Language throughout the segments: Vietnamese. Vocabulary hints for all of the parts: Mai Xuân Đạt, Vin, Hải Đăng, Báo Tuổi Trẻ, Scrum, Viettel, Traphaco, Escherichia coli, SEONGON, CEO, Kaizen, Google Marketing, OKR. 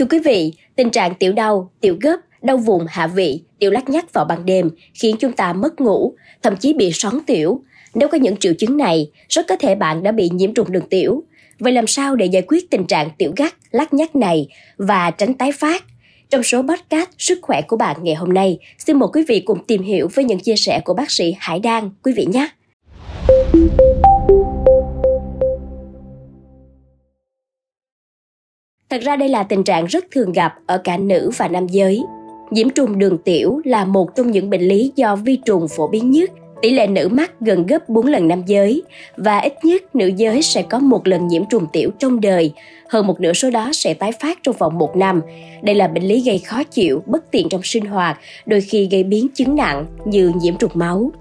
Thưa quý vị, tình trạng tiểu đau, tiểu gấp, đau vùng hạ vị, tiểu lắt nhắt vào ban đêm khiến chúng ta mất ngủ, thậm chí bị són tiểu. Nếu có những triệu chứng này, rất có thể bạn đã bị nhiễm trùng đường tiểu. Vậy làm sao để giải quyết tình trạng tiểu gắt, lắt nhắt này và tránh tái phát? Trong số podcast Sức khỏe của bạn ngày hôm nay, xin mời quý vị cùng tìm hiểu với những chia sẻ của bác sĩ Hải Đăng, quý vị nhé! Thật ra đây là tình trạng rất thường gặp ở cả nữ và nam giới. Nhiễm trùng đường tiểu là một trong những bệnh lý do vi trùng phổ biến nhất. Tỷ lệ nữ mắc gần gấp 4 lần nam giới và ít nhất nữ giới sẽ có một lần nhiễm trùng tiểu trong đời. Hơn một nửa số đó sẽ tái phát trong vòng 1 năm. Đây là bệnh lý gây khó chịu, bất tiện trong sinh hoạt, đôi khi gây biến chứng nặng như nhiễm trùng máu.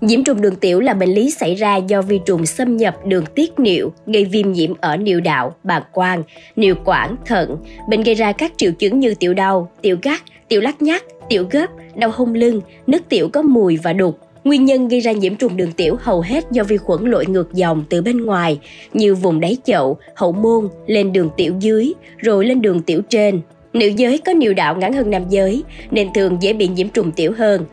Nhiễm trùng đường tiểu là bệnh lý xảy ra do vi trùng xâm nhập đường tiết niệu, gây viêm nhiễm ở niệu đạo, bàng quang, niệu quản, thận. Bệnh gây ra các triệu chứng như tiểu đau, tiểu gắt, tiểu lắt nhắt, tiểu gớp, đau hông lưng, nước tiểu có mùi và đục. Nguyên nhân gây ra nhiễm trùng đường tiểu hầu hết do vi khuẩn lội ngược dòng từ bên ngoài như vùng đáy chậu, hậu môn, lên đường tiểu dưới, rồi lên đường tiểu trên. Nữ giới có niệu đạo ngắn hơn nam giới nên thường dễ bị nhiễm trùng tiểu hơn.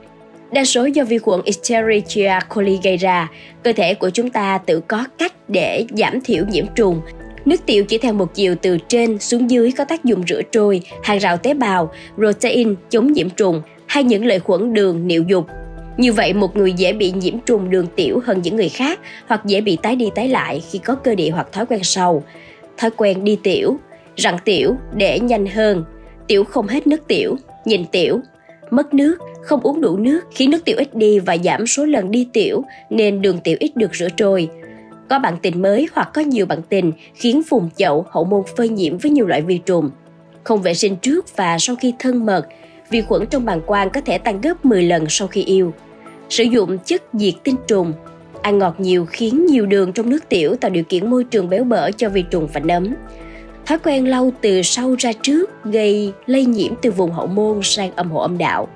Đa số do vi khuẩn Escherichia coli gây ra, cơ thể của chúng ta tự có cách để giảm thiểu nhiễm trùng. Nước tiểu chỉ theo một chiều từ trên xuống dưới có tác dụng rửa trôi, hàng rào tế bào, protein chống nhiễm trùng hay những lợi khuẩn đường niệu dục. Như vậy, một người dễ bị nhiễm trùng đường tiểu hơn những người khác hoặc dễ bị tái đi tái lại khi có cơ địa hoặc thói quen sâu. Thói quen đi tiểu, rặn tiểu để nhanh hơn, tiểu không hết nước tiểu, nhìn tiểu, mất nước, không uống đủ nước khiến nước tiểu ít đi và giảm số lần đi tiểu nên đường tiểu ít được rửa trôi. Có bạn tình mới hoặc có nhiều bạn tình khiến vùng chậu, hậu môn phơi nhiễm với nhiều loại vi trùng. Không vệ sinh trước và sau khi thân mật, vi khuẩn trong bàng quang có thể tăng gấp 10 lần sau khi yêu. Sử dụng chất diệt tinh trùng, ăn ngọt nhiều khiến nhiều đường trong nước tiểu tạo điều kiện môi trường béo bở cho vi trùng và nấm. Thói quen lau từ sau ra trước gây lây nhiễm từ vùng hậu môn sang âm hộ âm đạo.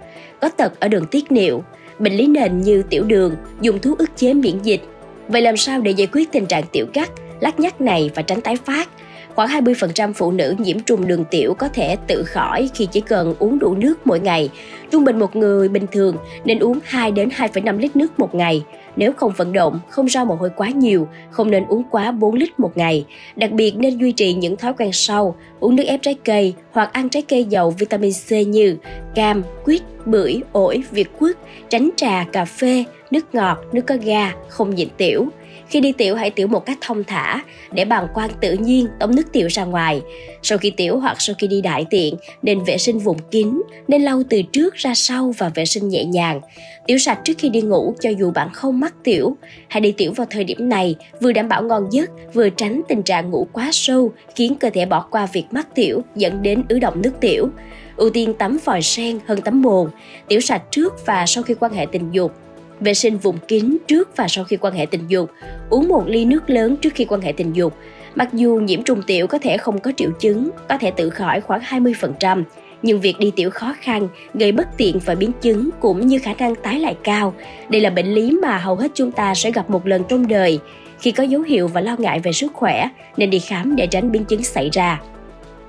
Có tật ở đường tiết niệu, bệnh lý nền như tiểu đường, dùng thuốc ức chế miễn dịch. Vậy làm sao để giải quyết tình trạng tiểu gắt, lắt nhắt này và tránh tái phát? Khoảng 20% phụ nữ nhiễm trùng đường tiểu có thể tự khỏi khi chỉ cần uống đủ nước mỗi ngày. Trung bình một người bình thường nên uống 2 đến 2,5 lít nước một ngày. Nếu không vận động, không ra mồ hôi quá nhiều, không nên uống quá 4 lít một ngày. Đặc biệt nên duy trì những thói quen sau: uống nước ép trái cây hoặc ăn trái cây giàu vitamin C như cam, quýt, bưởi, ổi, việt quất, tránh trà, cà phê, nước ngọt, nước có ga, không nhịn tiểu. Khi đi tiểu hãy tiểu một cách thong thả để bàng quang tự nhiên tống nước tiểu ra ngoài. Sau khi tiểu hoặc sau khi đi đại tiện nên vệ sinh vùng kín, nên lau từ trước ra sau và vệ sinh nhẹ nhàng. Tiểu sạch trước khi đi ngủ cho dù bạn không mắc tiểu. Hãy đi tiểu vào thời điểm này, vừa đảm bảo ngon giấc, vừa tránh tình trạng ngủ quá sâu khiến cơ thể bỏ qua việc mắc tiểu dẫn đến ứ đọng nước tiểu. Ưu tiên tắm vòi sen hơn tắm bồn, tiểu sạch trước và sau khi quan hệ tình dục. Vệ sinh vùng kín trước và sau khi quan hệ tình dục, uống 1 ly nước lớn trước khi quan hệ tình dục. Mặc dù nhiễm trùng tiểu có thể không có triệu chứng, có thể tự khỏi khoảng 20%, nhưng việc đi tiểu khó khăn, gây bất tiện và biến chứng cũng như khả năng tái lại cao. Đây là bệnh lý mà hầu hết chúng ta sẽ gặp một lần trong đời. Khi có dấu hiệu và lo ngại về sức khỏe, nên đi khám để tránh biến chứng xảy ra.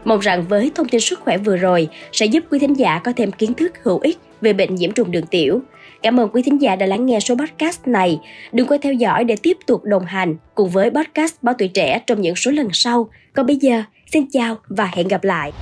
Mong rằng với thông tin sức khỏe vừa rồi sẽ giúp quý thính giả có thêm kiến thức hữu ích về bệnh nhiễm trùng đường tiểu. Cảm ơn quý thính giả đã lắng nghe số podcast này. Đừng quên theo dõi để tiếp tục đồng hành cùng với podcast Báo Tuổi Trẻ trong những số lần sau. Còn bây giờ, xin chào và hẹn gặp lại!